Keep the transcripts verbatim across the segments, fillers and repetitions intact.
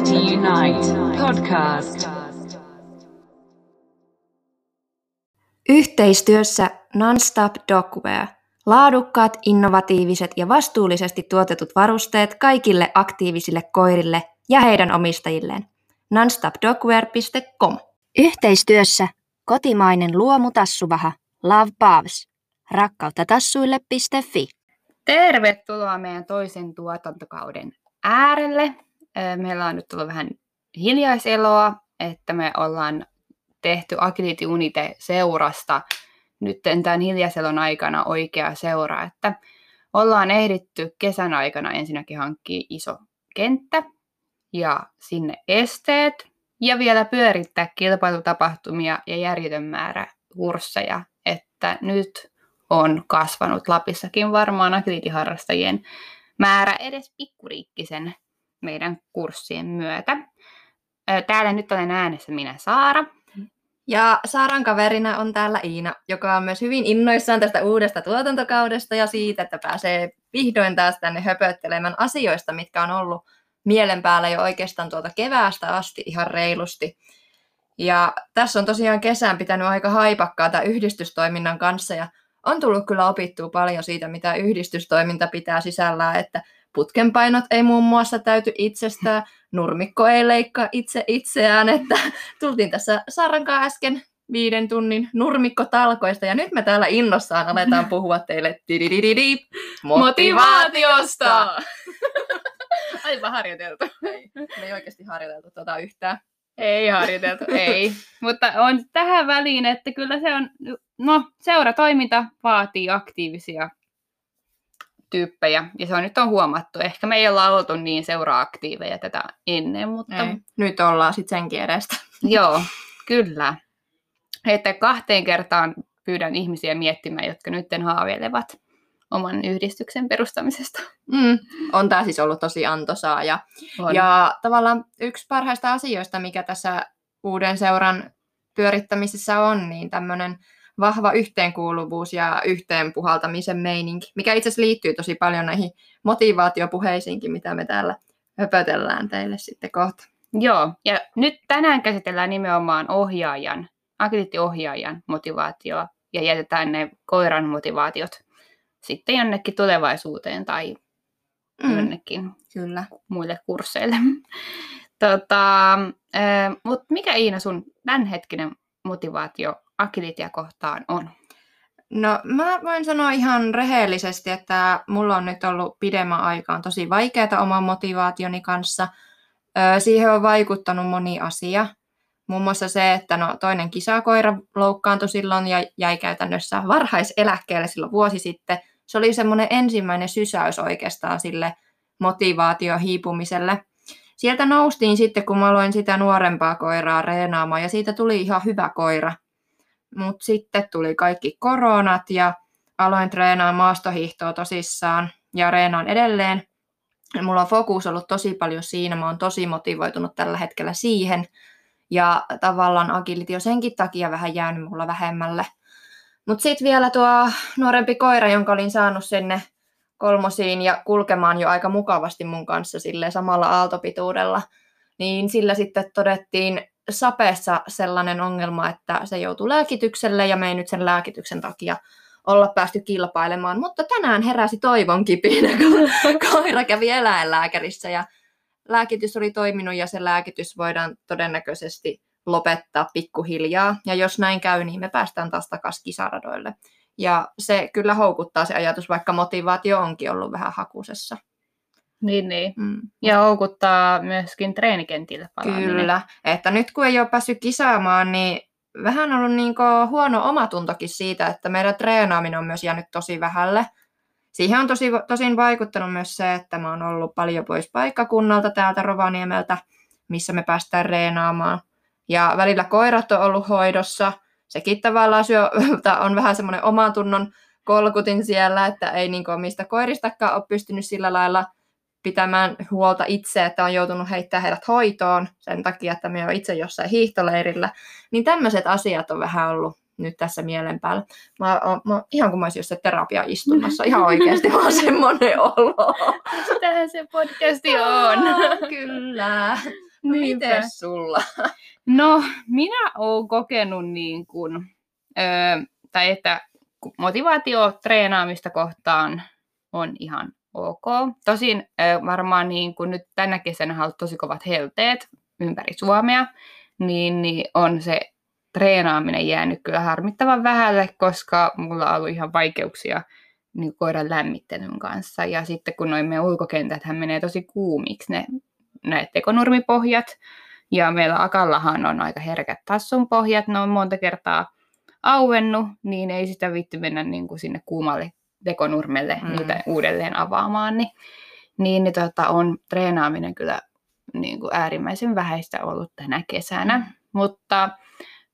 Akiliiti Unite podcast. Yhteistyössä Nonstop Dog Wear. Laadukkaat, innovatiiviset ja vastuullisesti tuotetut varusteet kaikille aktiivisille koirille ja heidän omistajilleen. nonstop dog wear piste com. Yhteistyössä Kotimainen Luomu Tassu vaha. Lovepaws piste rakkautetassuille piste fi. Tervetuloa meidän toisen tuotantokauden äärelle. Meillä on nyt tullut vähän hiljaiseloa, että me ollaan tehty Akiliiti Unite-seurasta nyt tämän hiljaiselon aikana oikea seura, että ollaan ehditty kesän aikana ensinnäkin hankkia iso kenttä ja sinne esteet ja vielä pyörittää kilpailutapahtumia ja järjetön määrä kursseja, että nyt on kasvanut Lapissakin varmaan akiliitiharrastajien määrä edes pikkuriikkisen meidän kurssien myötä. Täällä nyt olen äänessä minä, Saara. Ja Saaran kaverina on täällä Iina, joka on myös hyvin innoissaan tästä uudesta tuotantokaudesta ja siitä, että pääsee vihdoin taas tänne höpöttelemään asioista, mitkä on ollut mielen päällä jo oikeastaan tuolta keväästä asti ihan reilusti. Ja tässä on tosiaan kesän pitänyt aika haipakkaa tämän yhdistystoiminnan kanssa ja on tullut kyllä opittua paljon siitä, mitä yhdistystoiminta pitää sisällään, että putkenpainot ei muun muassa täyty itsestään, nurmikko ei leikkaa itse itseään, että tultiin tässä Saarankaan äsken viiden tunnin nurmikkotalkoista ja nyt me täällä innossaan aletaan puhua teille motivaatiosta. Aivan harjoiteltu. Ei, me ei oikeasti harjoiteltu tuota yhtään. Ei harjoiteltu, ei. Mutta on tähän väliin, että kyllä se on, no seuratoiminta vaatii aktiivisia tyyppejä. Ja se on nyt on huomattu. Ehkä me ei olla oltu niin seuraaktiiveja tätä ennen, mutta... Ei. Nyt ollaan sitten senkin edestä. Joo, kyllä. Että kahteen kertaan pyydän ihmisiä miettimään, jotka nyt haaveilevat oman yhdistyksen perustamisesta. Mm. On tämä siis ollut tosi antoisaa. Ja, ja tavallaan yksi parhaista asioista, mikä tässä uuden seuran pyörittämisessä on, niin tämmöinen vahva yhteenkuuluvuus ja yhteenpuhaltamisen meininki, mikä itse asiassa liittyy tosi paljon näihin motivaatiopuheisiinkin, mitä me täällä höpötellään teille sitten kohta. Joo, ja nyt tänään käsitellään nimenomaan ohjaajan, akiliittiohjaajan motivaatioa, ja jätetään ne koiran motivaatiot sitten jonnekin tulevaisuuteen tai mm. jonnekin Kyllä. muille kursseille. tota, äh, mut mikä Iina sun tämänhetkinen motivaatio akiliitia kohtaan on? No mä voin sanoa ihan rehellisesti, että mulla on nyt ollut pidemmän aikaan tosi vaikeata oman motivaationi kanssa. Ö, siihen on vaikuttanut moni asia. Muun muassa se, että no, toinen kisakoira loukkaantui silloin ja jäi käytännössä varhaiseläkkeelle silloin vuosi sitten. Se oli semmoinen ensimmäinen sysäys oikeastaan sille motivaation hiipumiselle. Sieltä noustiin sitten, kun mä aloin sitä nuorempaa koiraa reenaamaan ja siitä tuli ihan hyvä koira. Mutta sitten tuli kaikki koronat ja aloin treenaamaan maastohiihtoa tosissaan ja reenaan edelleen. Mulla on fokus ollut tosi paljon siinä, mä oon tosi motivoitunut tällä hetkellä siihen. Ja tavallaan agility on senkin takia vähän jäänyt mulla vähemmälle. Mutta sitten vielä tuo nuorempi koira, jonka olin saanut sinne kolmosiin ja kulkemaan jo aika mukavasti mun kanssa silleen samalla aaltopituudella, niin sillä sitten todettiin sapeessa sellainen ongelma, että se joutuu lääkitykselle ja me ei nyt sen lääkityksen takia olla päästy kilpailemaan, mutta tänään heräsi toivon kipinä, kun koira kävi eläinlääkärissä ja lääkitys oli toiminut ja se lääkitys voidaan todennäköisesti lopettaa pikkuhiljaa ja jos näin käy, niin me päästään taas takaisin kisaradoille ja se kyllä houkuttaa se ajatus, vaikka motivaatio onkin ollut vähän hakusessa. Niin, niin. Mm. Ja houkuttaa myöskin treenikentille palaaminen. Kyllä, että nyt kun ei ole päässyt kisaamaan, niin vähän on ollut niin kuin huono omatuntokin siitä, että meidän treenaaminen on myös jäänyt tosi vähälle. Siihen on tosi, tosin vaikuttanut myös se, että mä oon ollut paljon pois paikkakunnalta täältä Rovaniemeltä, missä me päästään treenaamaan. Ja välillä koirat on ollut hoidossa. Sekin tavallaan syö, on vähän semmoinen omantunnon kolkutin siellä, että ei niin kuin mistä koiristakaan ole pystynyt sillä lailla pitämään huolta itse, että on joutunut heittämään heidät hoitoon sen takia, että me on itse jossain hiihtoleirillä. Niin tämmöiset asiat on vähän ollut nyt tässä mielen päällä. Mä, mä, ihan kuin mä olisin jossain terapiaistunnossa. Ihan oikeasti vaan semmoinen olo. Sitähän se podcasti on. Kyllä. No mites sulla? No, minä oon kokenut niin kuin, ö, tai että motivaatio treenaamista kohtaan on ihan ok. Tosin ö, varmaan niin kuin nyt tänä kesänä on ollut tosi kovat helteet ympäri Suomea, niin, niin on se treenaaminen jäänyt kyllä harmittavan vähälle, koska mulla on ollut ihan vaikeuksia niin koiran lämmittelyn kanssa. Ja sitten kun noin meidän ulkokentäthän menee tosi kuumiksi ne näet tekonurmipohjat, ja meillä Akallahan on aika herkät tassun pohjat, ne on monta kertaa auennut, niin ei sitä viitti mennä niin kuin sinne kuumalle tekonurmelle mm. niitä uudelleen avaamaan. Niin, niin, niin tota, on treenaaminen kyllä niin kuin äärimmäisen vähäistä ollut tänä kesänä, mutta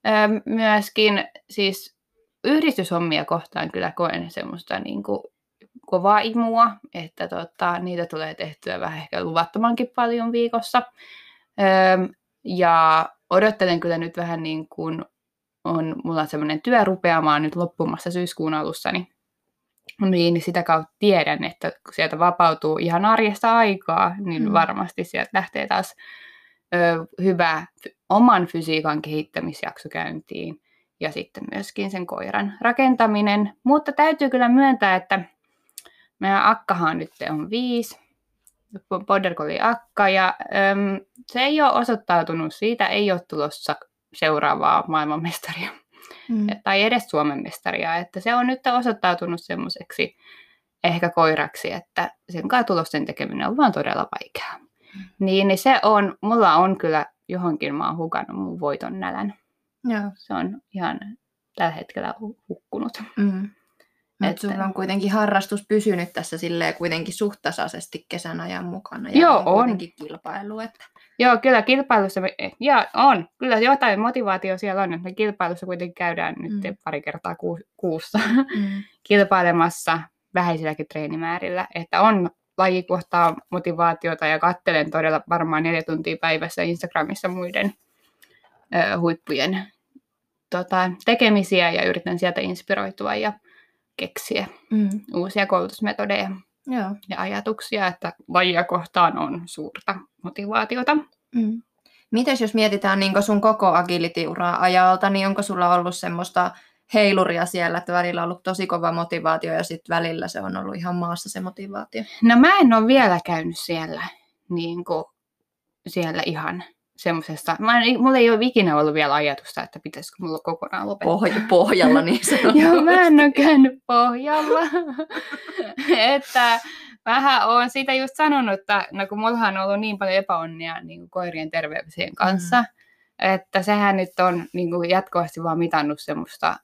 ö, myöskin siis yhdistyshommia kohtaan kyllä koen semmoista niin kuin kovaa imua, että tota, niitä tulee tehtyä vähän ehkä luvattomankin paljon viikossa. Öö, ja odottelen kyllä nyt vähän niin kuin on, mulla on semmoinen työ rupeamaan nyt loppumassa syyskuun alussa, niin sitä kautta tiedän, että kun sieltä vapautuu ihan arjesta aikaa, niin mm. varmasti sieltä lähtee taas öö, hyvä oman fysiikan kehittämisjakso käyntiin ja sitten myöskin sen koiran rakentaminen. Mutta täytyy kyllä myöntää, että meidän akkahan nyt on viisi, border collie akka, ja äm, se ei ole osoittautunut, siitä ei ole tulossa seuraavaa maailmanmestaria, mm. tai edes Suomen mestaria, että se on nyt osoittautunut semmoiseksi ehkä koiraksi, että sen kai tulosten tekeminen on vaan todella vaikeaa. Mm. Niin, niin se on, mulla on kyllä johonkin, mä oon hukannut mun voiton nälän. Yeah. Se on ihan tällä hetkellä hukkunut. Mm. Mutta sulla on kuitenkin harrastus pysynyt tässä silleen kuitenkin suhtasaisesti kesän ajan mukana. Ja joo, on. Kuitenkin kilpailu. Että... Joo, kyllä kilpailussa me... ja on. Kyllä jotain motivaatio siellä on. Me kilpailussa kuitenkin käydään nyt mm. pari kertaa ku... kuussa mm. kilpailemassa vähäisilläkin treenimäärillä. Että on lajikohtaa motivaatiota ja katselen todella varmaan neljä tuntia päivässä Instagramissa muiden ö, huippujen tota, tekemisiä ja yritän sieltä inspiroitua ja keksiä mm. uusia koulutusmetodeja. Joo. Ja ajatuksia, että lajia kohtaan on suurta motivaatiota. Mm. Mites jos mietitään niin sun koko agility-uraa ajalta, niin onko sulla ollut semmoista heiluria siellä, että välillä on ollut tosi kova motivaatio ja sitten välillä se on ollut ihan maassa se motivaatio? No mä en ole vielä käynyt siellä, niin kuin, siellä ihan semmoisesta. Mulla ei ole ikinä ollut vielä ajatusta, että pitäisikö mulla kokonaan lopettaa. Pohj- pohjalla niin sanotusti. Joo, mä en ole käynyt pohjalla. Että vähän olen siitä just sanonut, että no kun mullahan on ollut niin paljon epäonnea niin koirien terveysien kanssa, mm. että sehän nyt on niin kuin jatkuvasti vaan mitannut semmoista,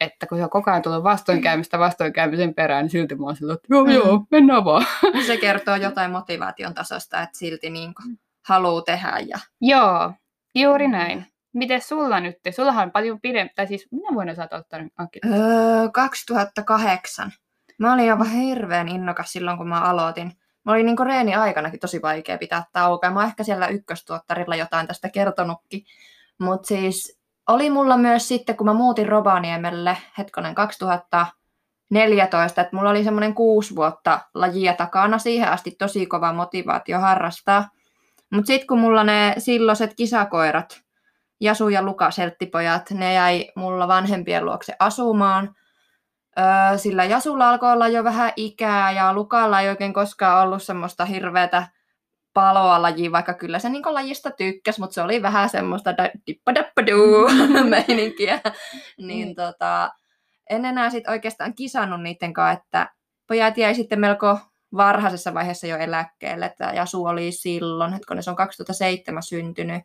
että kun se on koko ajan tullut vastoinkäymistä vastoinkäymisen perään, niin silti mä oon silloin, että joo, joo, mennään vaan. Se kertoo jotain motivaation tasosta, että silti niin kuin haluu tehdä. Ja... Joo, juuri näin. Miten sulla nyt? Sullahan on paljon pidempi, tai siis minä vuonna sä oot ottanut akiliitin? Öö, kaksituhattakahdeksan. Mä olin aivan hirveän innokas silloin, kun mä aloitin. Mä olin niinku reeni aikanakin tosi vaikea pitää taukoa. Mä oon ehkä siellä ykköstuottarilla jotain tästä kertonutkin. Mutta siis oli mulla myös sitten, kun mä muutin Rovaniemelle, hetkonen kaksituhattaneljätoista, että mulla oli semmoinen kuusi vuotta lajia takana. Siihen asti tosi kova motivaatio harrastaa. Mutta sitten kun mulla ne silloiset kisakoirat, Jasu ja Lukas, helttipojat, ne jäi mulla vanhempien luokse asumaan, öö, sillä Jasulla alkoi olla jo vähän ikää ja Lukalla ei oikein koskaan ollut semmoista hirveätä paloa lajiin, vaikka kyllä se niinku lajista tykkäsi, mutta se oli vähän semmoista dippadappaduu meininkiä. Niin tota, en enää sit oikeastaan kisannut niiden kanssa, että pojat jäi sitten melko varhaisessa vaiheessa jo eläkkeelle, että Jasu oli silloin, hetkonen, se on kaksituhattaseitsemän syntynyt,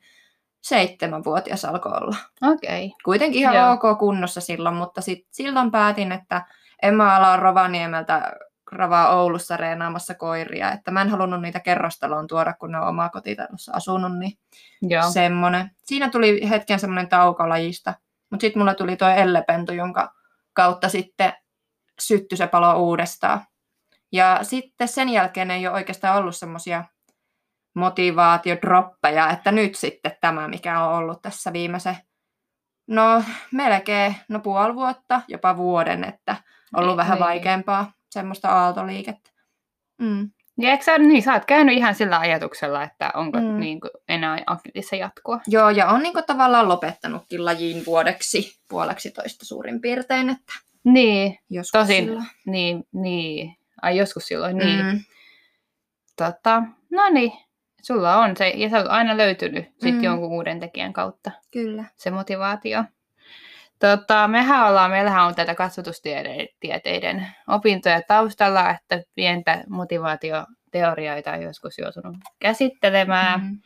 seitsemänvuotias alkoi olla. Okei. Kuitenkin ihan joo. Ok kunnossa silloin, mutta sit silloin päätin, että en mä ala Rovaniemeltä ravaa Oulussa reenaamassa koiria, että mä en halunnut niitä kerrostaloon tuoda, kun ne on omaa kotitalossa asunut, niin joo. Semmonen. Siinä tuli hetken semmonen tauko lajista, mutta sit mulla tuli toi ellepentu, jonka kautta sitten syttyi se palo uudestaan. Ja sitten sen jälkeen ei ole oikeastaan ollut semmoisia motivaatiodroppeja, että nyt sitten tämä, mikä on ollut tässä viimeisen, no melkein, no puoli vuotta, jopa vuoden, että ollut niin, vähän niin. Vaikeampaa semmoista aaltoliikettä. Mm. Ja eikö sä, niin, sä oot käynyt ihan sillä ajatuksella, että onko mm. niin kuin enää aktiivissa jatkoa. Joo, ja on niin kuin tavallaan lopettanutkin lajin vuodeksi, puoleksi toista suurin piirtein, että niin, joskus tosin, silloin. Niin, niin, ai joskus silloin, niin. Mm. Tota, no niin, sulla on se, ja sä oot aina löytynyt sit mm. jonkun uuden tekijän kautta. Kyllä. Se motivaatio. Tota, mehän ollaan, meillähän on tätä kasvatustieteiden opintoja taustalla, että pientä motivaatioteorioita on joskus joutunut käsittelemään. Mm.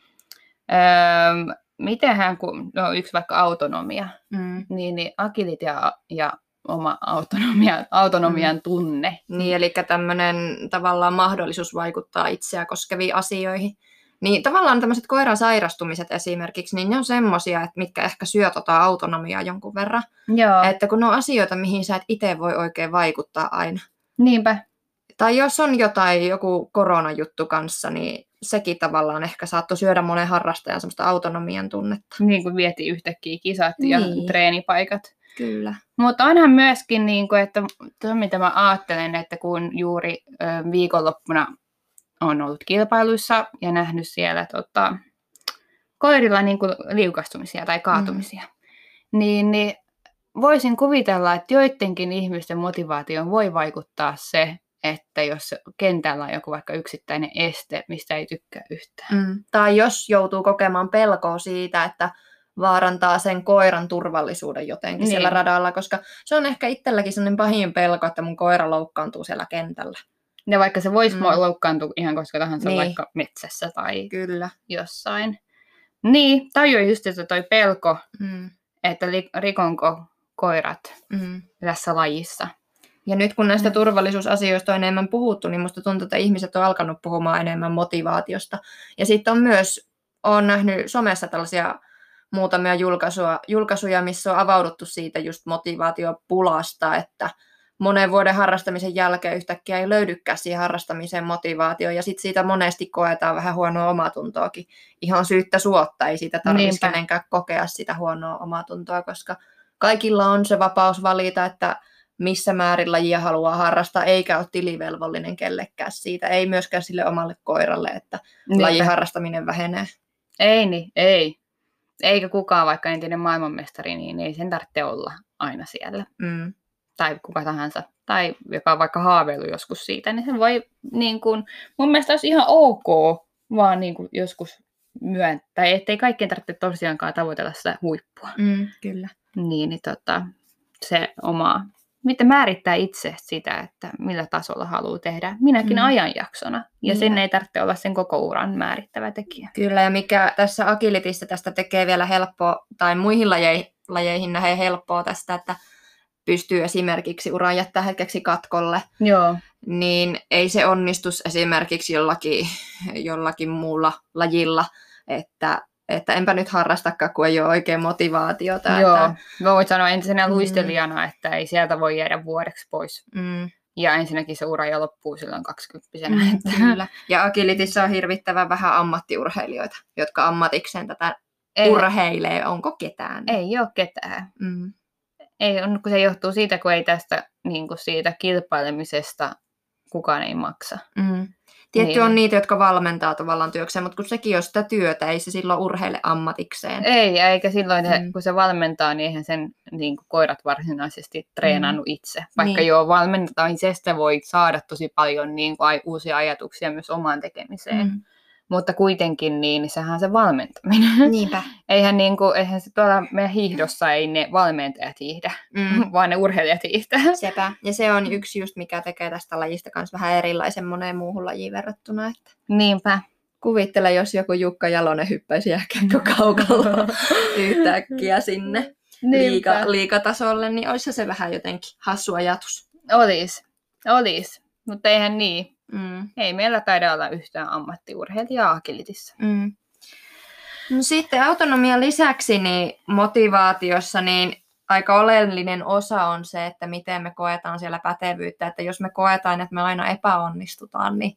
Öö, mitenhän, kun, no yksi vaikka autonomia, mm. niin, niin akilit ja, ja oma autonomia, autonomian mm. tunne. Niin, eli tämmöinen tavallaan mahdollisuus vaikuttaa itseä koskeviin asioihin. Niin tavallaan tämmöiset koiran sairastumiset esimerkiksi, niin ne on semmoisia, että mitkä ehkä syö tota autonomiaa jonkun verran. Joo. Että kun ne on asioita, mihin sä et itse voi oikein vaikuttaa aina. Niinpä. Tai jos on jotain, joku koronajuttu kanssa, niin sekin tavallaan ehkä saattoi syödä monen harrastajan semmoista autonomian tunnetta. Niin kuin vietiin yhtäkkiä kisat ja niin. treenipaikat. Kyllä. Mutta onhan myöskin, niin kuin, että se mitä mä ajattelen, että kun juuri viikonloppuna on ollut kilpailuissa ja nähnyt siellä tota, koirilla niin kuin liukastumisia tai kaatumisia, mm. niin, niin voisin kuvitella, että joidenkin ihmisten motivaatioon voi vaikuttaa se, että jos kentällä on joku vaikka yksittäinen este, mistä ei tykkää yhtään. Mm. Tai jos joutuu kokemaan pelkoa siitä, että vaarantaa sen koiran turvallisuuden jotenkin niin. siellä radalla, koska se on ehkä itselläkin sellainen pahin pelko, että mun koira loukkaantuu siellä kentällä. Ja vaikka se voisi mm. loukkaantua ihan koska tahansa niin. vaikka metsässä tai Kyllä. jossain. Niin, tajui just, että toi pelko, mm. että rikonko koirat mm. tässä lajissa. Ja nyt kun näistä mm. turvallisuusasioista on enemmän puhuttu, niin musta tuntuu, että ihmiset on alkanut puhumaan enemmän motivaatiosta. Ja sitten on myös, olen nähnyt somessa tällaisia muutamia julkaisuja, julkaisuja, missä on avauduttu siitä just motivaatiopulasta, että monen vuoden harrastamisen jälkeen yhtäkkiä ei löydykään siihen harrastamiseen motivaatioon, ja sitten siitä monesti koetaan vähän huonoa omatuntoakin. Ihan syyttä suotta, ei siitä tarvitsisi kenenkään kokea sitä huonoa omatuntoa, koska kaikilla on se vapaus valita, että missä määrin lajia haluaa harrastaa, eikä ole tilivelvollinen kellekään siitä, ei myöskään sille omalle koiralle, että Niinpä. Lajiharrastaminen vähenee. Ei niin, ei. Eikä kukaan vaikka entinen maailmanmestari, niin ei sen tarvitse olla aina siellä. Mm. Tai kuka tahansa, tai joka on vaikka haaveilu joskus siitä, niin se voi niin kuin, mun mielestä olisi ihan ok, vaan niin kuin joskus myöntää, ettei kaikkien tarvitse tosiaankaan tavoitella sitä huippua. Mm, kyllä. Niin, niin tota, se oma, mitä määrittää itse sitä, että millä tasolla haluaa tehdä minäkin mm. ajanjaksona, ja mm. sen ei tarvitse olla sen koko uran määrittävä tekijä. Kyllä, ja mikä tässä Akiliitissä tästä tekee vielä helppoa, tai muihin lajeihin, lajeihin nähdään helppoa tästä, että pystyy esimerkiksi uran jättää hetkeksi katkolle, Joo. niin ei se onnistus esimerkiksi jollakin, jollakin muulla lajilla, että, että enpä nyt harrastakaan, kun ei ole oikein motivaatiota. Joo, että mä voin sanoa entisenä luistelijana, mm. että ei sieltä voi jäädä vuodeksi pois. Mm. Ja ensinnäkin se ura jo loppuu silloin kaksikymppisenä. Mm, kyllä. Ja Akiliitissä on hirvittävän vähän ammattiurheilijoita, jotka ammatikseen tätä ei. Urheilee. Onko ketään? Ei ole ketään. Mm. Ei, kun se johtuu siitä, kun ei tästä niin kuin siitä kilpailemisesta kukaan ei maksa. Mm. Tietty niin. on niitä, jotka valmentaa tavallaan työkseen, mutta kun sekin on sitä työtä, ei se silloin urheile ammatikseen. Ei, eikä silloin, mm. kun se valmentaa, niin eihän sen niin kuin koirat varsinaisesti treenannut mm. itse. Vaikka niin. joo, valmentamisesta voi saada tosi paljon niin kuin uusia ajatuksia myös omaan tekemiseen. Mm. Mutta kuitenkin niin, sehän on se valmentaminen. Niinpä. Eihän, niin kuin, eihän se tuolla meidän hiihdossa ei ne valmentajat hiihdä, mm. vaan ne urheilijat hiihtää. Sepä. Ja se on yksi just, mikä tekee tästä lajista myös vähän erilaisen moneen muuhun lajiin verrattuna. Että Niinpä. Kuvittele, jos joku Jukka Jalonen hyppäisi jääkiekko kaukalla yhtäkkiä sinne liiga, liigatasolle, niin olisi se vähän jotenkin hassu ajatus. Olis, olis. Mutta eihän niin. Mm. Ei meillä taida olla yhtään ammattiurheilijaa Akiliitissä. Mm. No sitten autonomian lisäksi niin motivaatiossa niin aika oleellinen osa on se, että miten me koetaan siellä pätevyyttä. Että jos me koetaan, että me aina epäonnistutaan, niin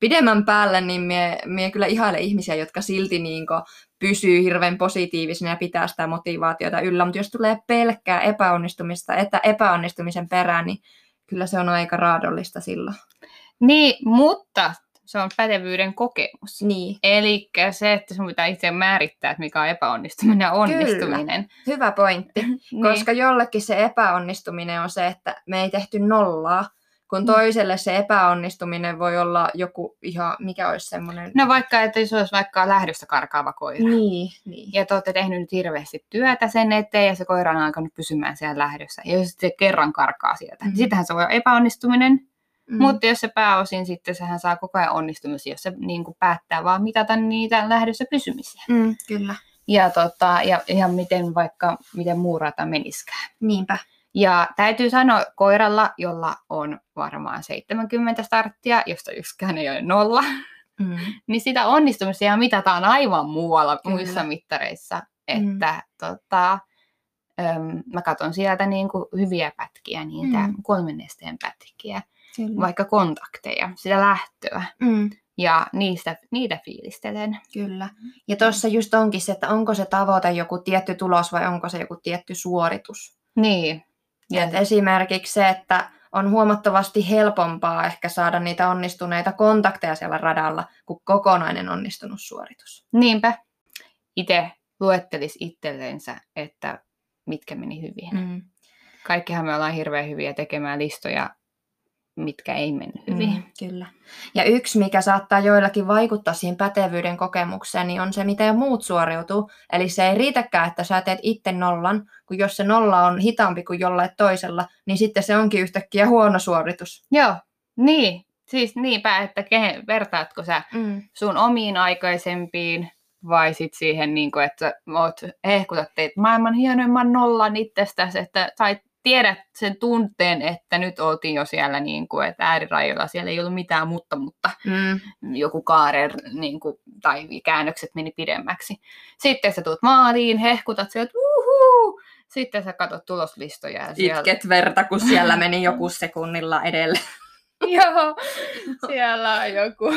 pidemmän päälle niin mie, mie kyllä ihaile ihmisiä, jotka silti niin kuin pysyy hirveän positiivisena ja pitää sitä motivaatiota yllä. Mutta jos tulee pelkkää epäonnistumista, että epäonnistumisen perään, niin kyllä se on aika raadollista silloin. Niin, mutta se on pätevyyden kokemus. Niin. Eli se, että sun pitää itse määrittää, että mikä on epäonnistuminen ja onnistuminen. Kyllä. Hyvä pointti, niin. Koska jollekin se epäonnistuminen on se, että me ei tehty nollaa. Kun toiselle se epäonnistuminen voi olla joku ihan, mikä olisi semmoinen... No vaikka, että se olisi vaikka lähdöstä karkaava koira. Niin, niin. Ja te olette tehneet nyt hirveästi työtä sen eteen, ja se koira on alkanut pysymään siellä lähdössä. Ja jos se kerran karkaa sieltä, mm. niin sitähän se voi olla epäonnistuminen. Mm. Mutta jos se pääosin sitten, sehän saa koko ajan onnistumisia, jos se niin kuin päättää vaan mitata niitä lähdössä pysymisiä. Mm, kyllä. Ja, tota, ja ihan miten vaikka, miten muu rata meniskään. Niinpä. Ja täytyy sanoa, koiralla, jolla on varmaan seitsemänkymmentä starttia, josta yksikään ei ole nolla, mm. niin sitä onnistumisia mitataan aivan muualla Kyllä. muissa mittareissa. Että mm. tota, äm, mä katson sieltä niin kuin hyviä pätkiä, niitä mm. kolmennesteen pätkiä, Kyllä. vaikka kontakteja, sitä lähtöä. Mm. Ja niistä, niitä fiilistelen. Kyllä. Ja tuossa just onkin se, että onko se tavoite joku tietty tulos vai onko se joku tietty suoritus. Niin. Yes. Esimerkiksi se, että on huomattavasti helpompaa ehkä saada niitä onnistuneita kontakteja siellä radalla kuin kokonainen onnistunut suoritus. Niinpä. Itse luettelisi itsellensä, että mitkä meni hyvin. Mm. Kaikkihan me ollaan hirveän hyviä tekemään listoja, mitkä ei mennyt hyvin. Mm, kyllä. Ja yksi, mikä saattaa joillakin vaikuttaa siihen pätevyyden kokemukseen, niin on se, miten muut suoriutuu. Eli se ei riitäkään, että sä teet itse nollan, kun jos se nolla on hitaampi kuin jollain toisella, niin sitten se onkin yhtäkkiä huono suoritus. Joo, niin. Siis niinpä, että kehen, vertaatko sä mm. sun omiin aikaisempiin vai sitten siihen, niin kun, että oot, ehkutat teet maailman hienoimman nollan itsestäsi, että sait tiedät sen tunteen, että nyt oltiin jo siellä niin kuin, että äärirajoilla siellä ei ollut mitään mutta, mutta mm. joku kaare niin kuin, tai käännökset meni pidemmäksi. Sitten sä tuut maaliin, hehkutat sieltä, uhuu! Sitten sä katot tuloslistoja. Ja siellä... Itket verta, kun siellä meni joku sekunnilla edellä. Joo, siellä on joku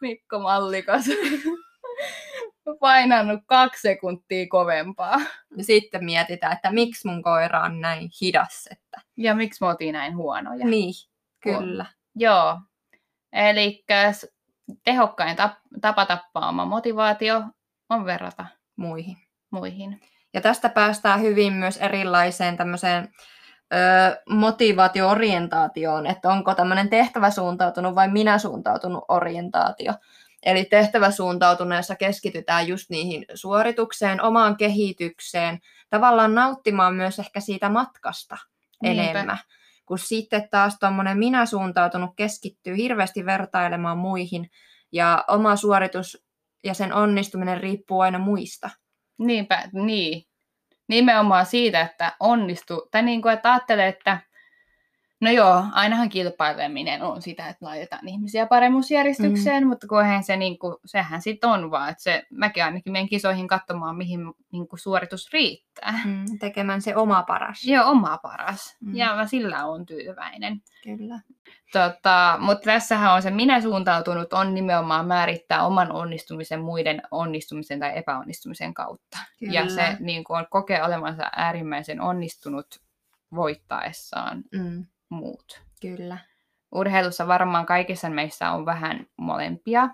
Mikko Mallikas painannut kaksi sekuntia kovempaa. Sitten mietitään, että miksi mun koira on näin hidas. Että... Ja miksi me oltiin näin huonoja. Niin, kyllä. O- joo. Eli tehokkain tap- tapa tappaa oma motivaatio on verrata muihin. muihin. Ja tästä päästään hyvin myös erilaiseen tämmöiseen ö, motivaatio-orientaatioon, että onko tämmöinen tehtävä suuntautunut vai minä suuntautunut orientaatio. Eli tehtäväsuuntautuneessa keskitytään just niihin suoritukseen, omaan kehitykseen, tavallaan nauttimaan myös ehkä siitä matkasta Niinpä. enemmän. Kun sitten taas tuommoinen minä suuntautunut keskittyy hirveästi vertailemaan muihin ja oma suoritus ja sen onnistuminen riippuu aina muista. Niinpä, niin. Nimenomaan siitä, että onnistuu. Tai niin kuin, että ajattelee, että no joo, ainahan kilpaileminen on sitä, että laitetaan ihmisiä paremmuusjärjestykseen, mm-hmm. mutta kun eihän se, niin kuin, sehän sitten on vaan, että se, mäkin ainakin menen kisoihin katsomaan, mihin niin kuin, suoritus riittää. Mm, tekemään se oma paras. Joo, oma paras. Mm-hmm. Ja mä sillä on tyytyväinen. Kyllä. Tota, mutta tässähän on se minä suuntautunut, on nimenomaan määrittää oman onnistumisen muiden onnistumisen tai epäonnistumisen kautta. Kyllä. Ja se niin kuin, on kokee olevansa äärimmäisen onnistunut voittaessaan. Mm. muut. Kyllä. Urheilussa varmaan kaikissa meissä on vähän molempia,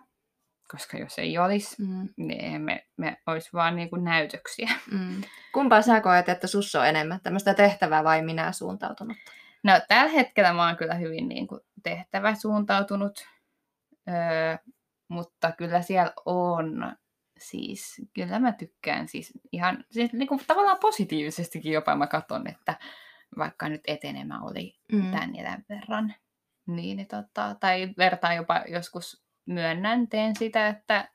koska jos ei olisi, mm. niin me, me olisi vaan niin kuin näytöksiä. Mm. Kumpaa sä koet, että sussa on enemmän tämmöistä tehtävää vai minä suuntautunut? No tällä hetkellä mä oon kyllä hyvin niin kuin tehtävä suuntautunut, öö, mutta kyllä siellä on siis, kyllä mä tykkään siis ihan siis niin kuin tavallaan positiivisestikin jopa mä katson, että vaikka nyt etenemä oli mm. tämän ja tämän verran. Niin, tota, tai vertaan jopa joskus myönnän, teen sitä, että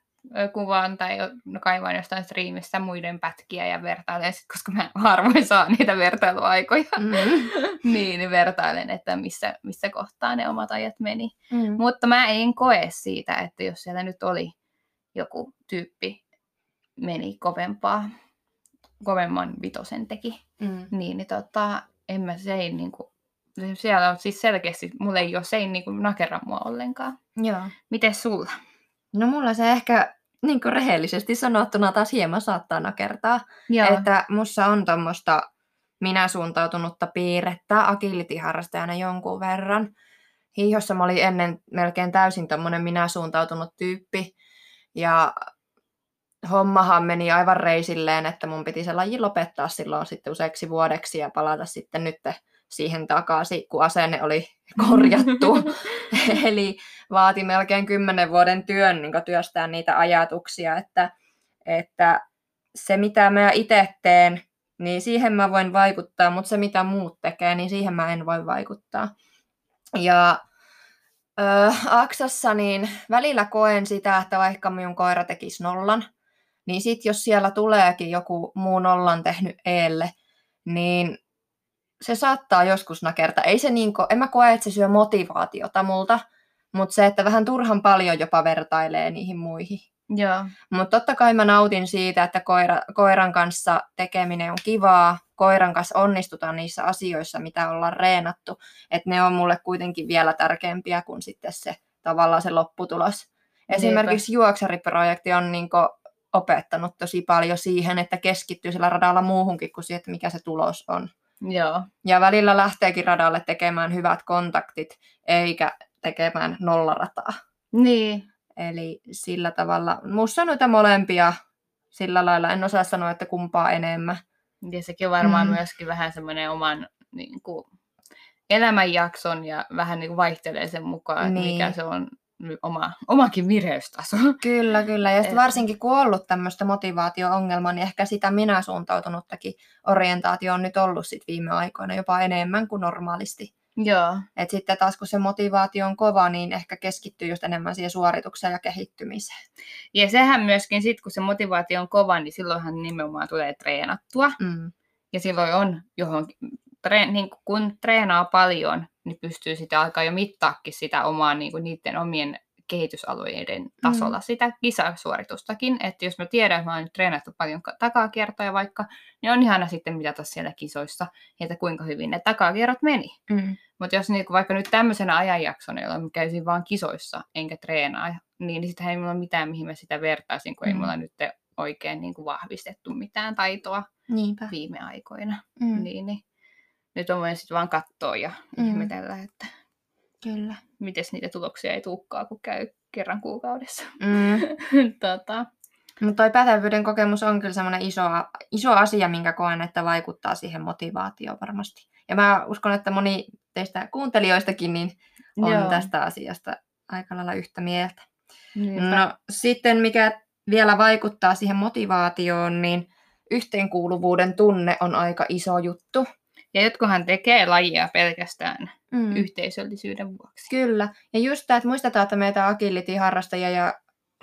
kuvaan tai no, kaivaan jostain striimissä muiden pätkiä ja vertailen, koska mä harvoin saa niitä vertailuaikoja. Mm. niin, vertailen, että missä, missä kohtaa ne omat ajat meni. Mm. Mutta mä en koe siitä, että jos siellä nyt oli joku tyyppi meni kovempaa, kovemman vitosen teki, mm. niin, niin tota... En mä, se ei niinku, siellä on siis selkeästi, mulla ei ole, se ei niinku nakera mua ollenkaan. Joo. Mites sulla? No mulla se ehkä niinku rehellisesti sanottuna taas hieman saattaa nakertaa. Joo. Että mussa on tommoista minä suuntautunutta piirrettä agility-harrastajana jonkun verran. hiihossa mä olin ennen melkein täysin tommonen minä suuntautunut tyyppi. Ja hommahan meni aivan reisilleen, että mun piti se laji lopettaa silloin sitten useiksi vuodeksi ja palata sitten nyt siihen takaisin, kun asenne oli korjattu. Eli vaati melkein kymmenen vuoden työn niin työstää niitä ajatuksia, että, että se mitä mä itse teen, niin siihen mä voin vaikuttaa, mutta se mitä muut tekee, niin siihen mä en voi vaikuttaa. Ja ö, Aksassa niin välillä koen sitä, että vaikka minun koira tekisi nollan, niin sit jos siellä tuleekin joku muu nollan tehnyt eelle, niin se saattaa joskus nakertaa. Ei se niin ko- en mä koe, että se syö motivaatiota multa, mutta se, että vähän turhan paljon jopa vertailee niihin muihin. Mutta totta kai mä nautin siitä, että koira, koiran kanssa tekeminen on kivaa. Koiran kanssa onnistutaan niissä asioissa, mitä ollaan reenattu. Et ne on mulle kuitenkin vielä tärkeämpiä kuin sitten se tavallaan se lopputulos. Esimerkiksi juoksariprojekti on niinku opettanut tosi paljon siihen, että keskittyy sillä radalla muuhunkin kuin siihen, että mikä se tulos on. Joo. Ja välillä lähteekin radalle tekemään hyvät kontaktit, eikä tekemään nollarataa. Niin. Eli sillä tavalla, musta on noita molempia sillä lailla, en osaa sanoa, että kumpaa enemmän. Ja sekin varmaan mm. myöskin vähän semmoinen oman niin kuin, elämänjakson ja vähän niin kuin vaihtelee sen mukaan, niin. Mikä se on oma, omakin vireystaso. Kyllä, kyllä. Ja sitten varsinkin kun on ollut tämmöistä motivaatio-ongelmaa, niin ehkä sitä minä suuntautunuttakin orientaatio on nyt ollut sit viime aikoina jopa enemmän kuin normaalisti. Joo. Et sitten taas kun se motivaatio on kova, niin ehkä keskittyy just enemmän siihen suoritukseen ja kehittymiseen. Ja sehän myöskin sitten, kun se motivaatio on kova, niin silloinhan nimenomaan tulee treenattua. Mm. Ja silloin on johonkin, tre, niin kun treenaa paljon, niin pystyy sitä alkaa jo mittaakin sitä omaa, niin kuin niiden omien kehitysalueiden tasolla mm. sitä kisasuoritustakin. Että jos mä tiedän, että mä oon nyt treenattu paljon takakiertoja vaikka, niin on ihana sitten mitata siellä kisoissa, että kuinka hyvin ne takakierrot meni. Mm. Mutta jos niinku vaikka nyt tämmöisenä ajanjaksona, jolloin mä käysin vaan kisoissa enkä treenaa, niin, niin sitähän ei mulla ole mitään, mihin mä sitä vertaisin, kun mm. ei mulla nyt oikein niinku vahvistettu mitään taitoa Niinpä. Viime aikoina. Mm. Niin, niin. Nyt on voinut sitten vaan katsoa ja mm. ihmetellä, että... Kyllä. Mites niitä tuloksia ei tulekaa, kun käy kerran kuukaudessa. Mm. tota. Mutta toi pätevyyden kokemus on kyllä semmoinen iso, iso asia, minkä koen, että vaikuttaa siihen motivaatioon varmasti. Ja mä uskon, että moni teistä kuuntelijoistakin niin on Joo. tästä asiasta aika lailla yhtä mieltä. Niinpä. No sitten mikä vielä vaikuttaa siihen motivaatioon, niin yhteenkuuluvuuden tunne on aika iso juttu. Ja jotkuhan tekee lajia pelkästään mm. yhteisöllisyyden vuoksi. Kyllä. Ja just tämä, että muistetaan, että meitä agility-harrastajia ja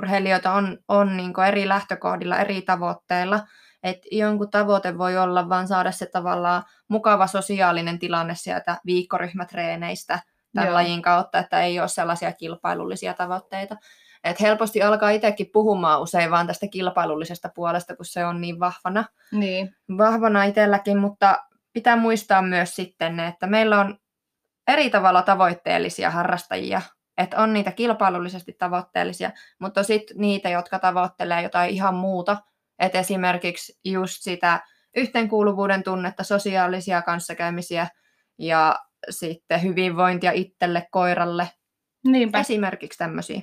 urheilijoita on, on niin kuin eri lähtökohdilla, eri tavoitteilla. Että jonkun tavoite voi olla vaan saada se tavallaan mukava sosiaalinen tilanne sieltä viikkoryhmätreeneistä tämän Joo. lajin kautta, että ei ole sellaisia kilpailullisia tavoitteita. Että helposti alkaa itsekin puhumaan usein vaan tästä kilpailullisesta puolesta, kun se on niin vahvana, niin. vahvana itselläkin, mutta... Pitää muistaa myös sitten, että meillä on eri tavalla tavoitteellisia harrastajia. Että on niitä kilpailullisesti tavoitteellisia, mutta sitten niitä, jotka tavoittelee jotain ihan muuta. Että esimerkiksi just sitä yhteenkuuluvuuden tunnetta, sosiaalisia kanssakäymisiä ja sitten hyvinvointia itselle, koiralle. Niinpä. Esimerkiksi tämmöisiä.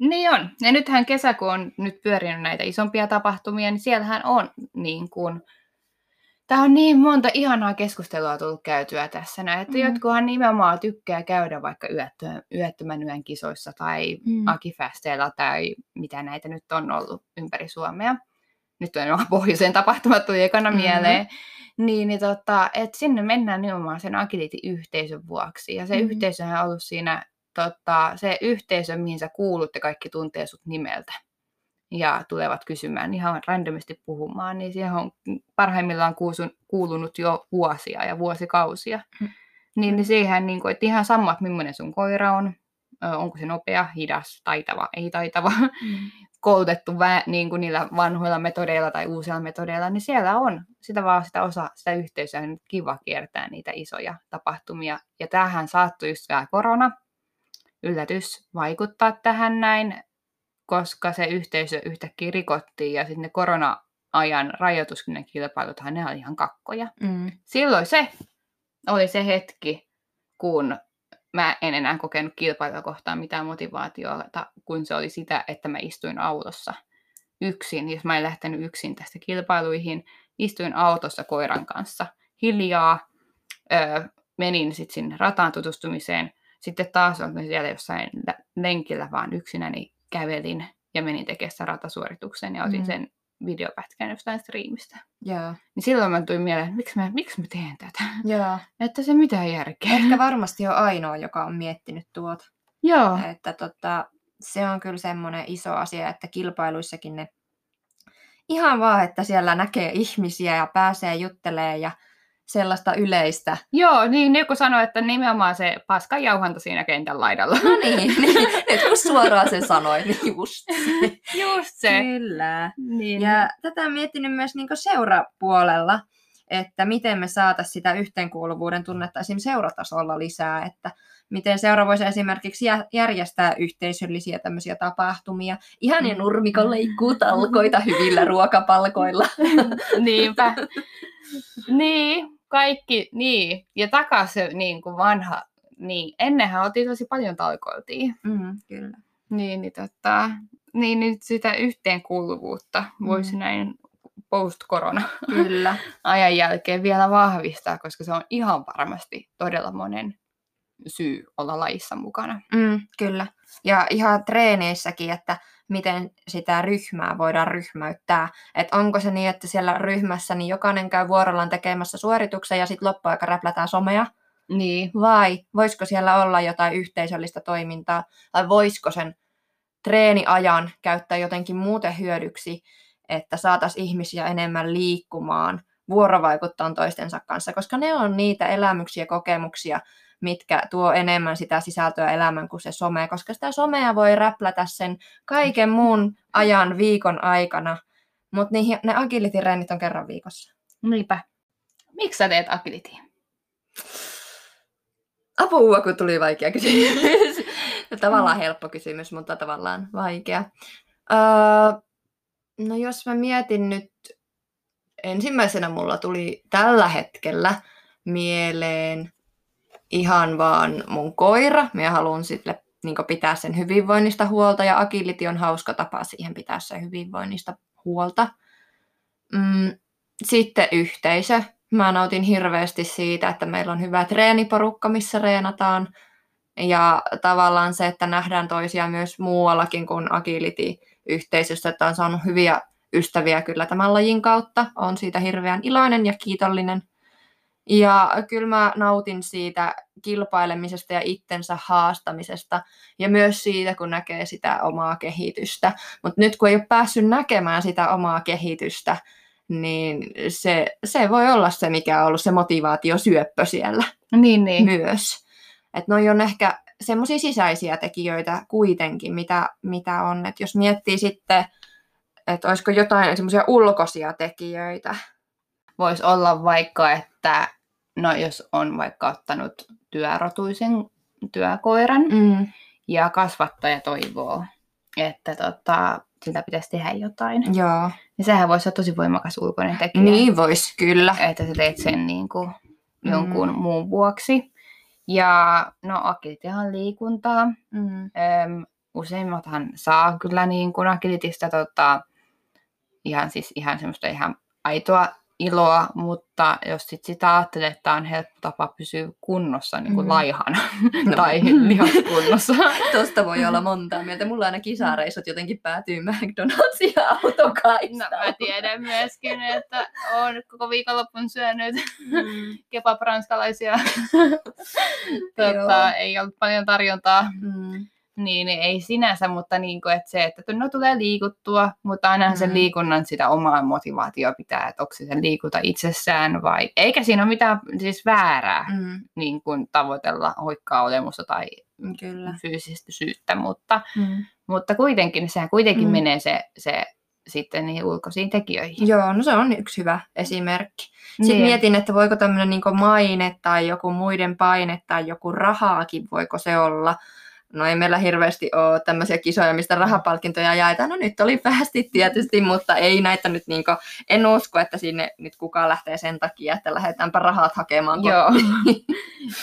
Niin on. Ja nythän kesä, kun on nyt pyörinyt näitä isompia tapahtumia, niin siellähän on niin kuin... Tämä on niin monta ihanaa keskustelua tullut käytyä tässä. Näin, että mm. jotkuhan nimenomaan tykkää käydä vaikka yöttö, yöttömän yön kisoissa tai mm. akifästeillä tai mitä näitä nyt on ollut ympäri Suomea. Nyt on vaan pohjoiseen tapahtumat tuli ekana mm-hmm. mieleen. Niin, niin tota, et sinne mennään nimenomaan sen agility-yhteisön vuoksi. Ja se mm-hmm. yhteisöhän on ollut siinä, tota, se yhteisö, mihin sä kuulut ja kaikki tuntee sut nimeltä. Ja tulevat kysymään ihan randomisti puhumaan, niin siihen on parhaimmillaan kuulunut jo vuosia ja vuosikausia. Mm. Niin, niin siihen, niin kuin, että ihan sama, että millainen sun koira on, onko se nopea, hidas, taitava, ei taitava, mm. koulutettu vä- niin kuin niillä vanhoilla metodeilla tai uusilla metodeilla, niin siellä on sitä vaan sitä osa, sitä yhteisöä on kiva kiertää niitä isoja tapahtumia. Ja tämähän saattoi just vielä korona, yllätys, vaikuttaa tähän näin. Koska se yhteisö yhtäkkiä rikottiin ja sitten ne korona-ajan rajoituskin kilpailuthan, ne oli ihan kakkoja. Mm. Silloin se oli se hetki, kun mä en enää kokenut kilpailua kohtaan mitään motivaatiota, kun se oli sitä, että mä istuin autossa yksin. Jos mä en lähtenyt yksin tästä kilpailuihin, istuin autossa koiran kanssa hiljaa, öö, menin sitten sinne rataan tutustumiseen. Sitten taas olin siellä jossain lenkillä vaan yksinäni, kävelin ja menin tekemään sitä ratasuorituksen ja otin mm. sen videopätkän jostain striimistä. Yeah. Niin silloin mä tulin mieleen, että miksi mä, miksi mä teen tätä? Yeah. Että se mitään järkeä. Ehkä varmasti on ainoa, joka on miettinyt tuota. Joo. Että tota, se on kyllä semmoinen iso asia, että kilpailuissakin ne ihan vaan, että siellä näkee ihmisiä ja pääsee juttelemaan ja sellaista yleistä. Joo, niin joku sanoi, että nimenomaan se paskan jauhanta siinä kentän laidalla. No niin, niin. Nyt kun suoraan sen sanoi, niin just se. Just se. Kyllä. Niin. Ja tätä on miettinyt myös niinku seurapuolella, että miten me saataisiin sitä yhteenkuuluvuuden tunnetta esimerkiksi seuratasolla lisää, että miten seura voisi esimerkiksi järjestää yhteisöllisiä tämmöisiä tapahtumia. Ihania nurmikon leikkuutalkoita hyvillä ruokapalkoilla. Niinpä. Niin, kaikki, niin. Ja takaisin niin kuin vanha, niin ennenhän oltiin tosi paljon talkoiltiin. Mm, kyllä. Niin, niin, tota, niin nyt sitä yhteenkuuluvuutta voisi mm. näin post-korona kyllä. ajan jälkeen vielä vahvistaa, koska se on ihan varmasti todella monen syy olla lajissa mukana. Mm, kyllä. Ja ihan treeneissäkin, että miten sitä ryhmää voidaan ryhmäyttää. Että onko se niin, että siellä ryhmässä niin jokainen käy vuorollaan tekemässä suorituksen ja sitten loppuaika räplätään somea? Niin. Vai voisiko siellä olla jotain yhteisöllistä toimintaa? Tai voisiko sen treeniajan käyttää jotenkin muuten hyödyksi, että saataisiin ihmisiä enemmän liikkumaan, vuorovaikuttaa toistensa kanssa? Koska ne on niitä elämyksiä ja kokemuksia, mitkä tuo enemmän sitä sisältöä elämään kuin se some, koska sitä somea voi räplätä sen kaiken muun ajan viikon aikana, mutta ne agility-treenit on kerran viikossa. Niinpä. Miksi sä teet agility? Apua, kun tuli vaikea kysymys. Tavallaan helppo kysymys, mutta tavallaan vaikea. Öö, no jos mä mietin nyt, ensimmäisenä mulla tuli tällä hetkellä mieleen ihan vaan mun koira. Mä haluan sille niin kuin pitää sen hyvinvoinnista huolta ja agility on hauska tapa siihen pitää sen hyvinvoinnista huolta. Mm, sitten yhteisö. Mä nautin hirveästi siitä, että meillä on hyvä treeniporukka, missä reenataan. Ja tavallaan se, että nähdään toisia myös muuallakin kuin agility-yhteisöstä, että on saanut hyviä ystäviä kyllä tämän lajin kautta. Olen siitä hirveän iloinen ja kiitollinen. Ja kyllä mä nautin siitä kilpailemisesta ja itsensä haastamisesta ja myös siitä, kun näkee sitä omaa kehitystä. Mutta nyt kun ei ole päässyt näkemään sitä omaa kehitystä, niin se, se voi olla se, mikä on ollut se motivaatiosyöppö siellä niin, niin. myös. Että ne on ehkä semmoisia sisäisiä tekijöitä kuitenkin, mitä, mitä on. Että jos miettii sitten, että olisiko jotain semmoisia ulkoisia tekijöitä. Voisi olla vaikka, että no jos on vaikka ottanut työrotuisen työkoiran mm. ja kasvattaja toivoo, että tota, sillä pitäisi tehdä jotain. Joo. Niin sehän voisi olla tosi voimakas ulkoinen tekijä. Niin voisi kyllä. Että sä teet sen niin kuin jonkun mm. muun vuoksi. Ja no agilitihan liikuntaa. Mm. Öm, useimmathan saa kyllä niin kuin agilitista tota, ihan, siis ihan semmoista ihan aitoa iloa, mutta jos sit sitä ajattelee, että tämä on helppo tapa pysyä kunnossa, niin kuin mm-hmm. laihana no. tai lihaskunnossa. Tuosta voi olla montaa mieltä. Mulla aina kisareissut jotenkin päätyy McDonald's ja autokaistaan. No, mä tiedän myöskin, että olen koko viikonloppuun syönyt mm. kebab-ranskalaisia. tota, ei ollut paljon tarjontaa. Mm. Niin, ei sinänsä, mutta niin kuin, että se, että no tulee liikuttua, mutta ainahan sen liikunnan sitä omaa motivaatiota pitää, että onko se sen liikuta itsessään vai... Eikä siinä ole mitään siis väärää mm. niin kuin tavoitella hoikkaa olemusta tai kyllä. fyysistä syyttä, mutta, mm. mutta kuitenkin, sehän kuitenkin mm. menee se, se sitten niihin ulkoisiin tekijöihin. Joo, no se on yksi hyvä esimerkki. Sitten niin. mietin, että voiko tämmöinen niin kuin maine tai joku muiden paine tai joku rahaakin, voiko se olla... No ei meillä hirveästi ole tämmöisiä kisoja, mistä rahapalkintoja jaetaan. No nyt oli päästi tietysti, mutta ei näitä nyt niinku, en usko, että sinne nyt kukaan lähtee sen takia, että lähdetäänpä rahat hakemaan. Joo.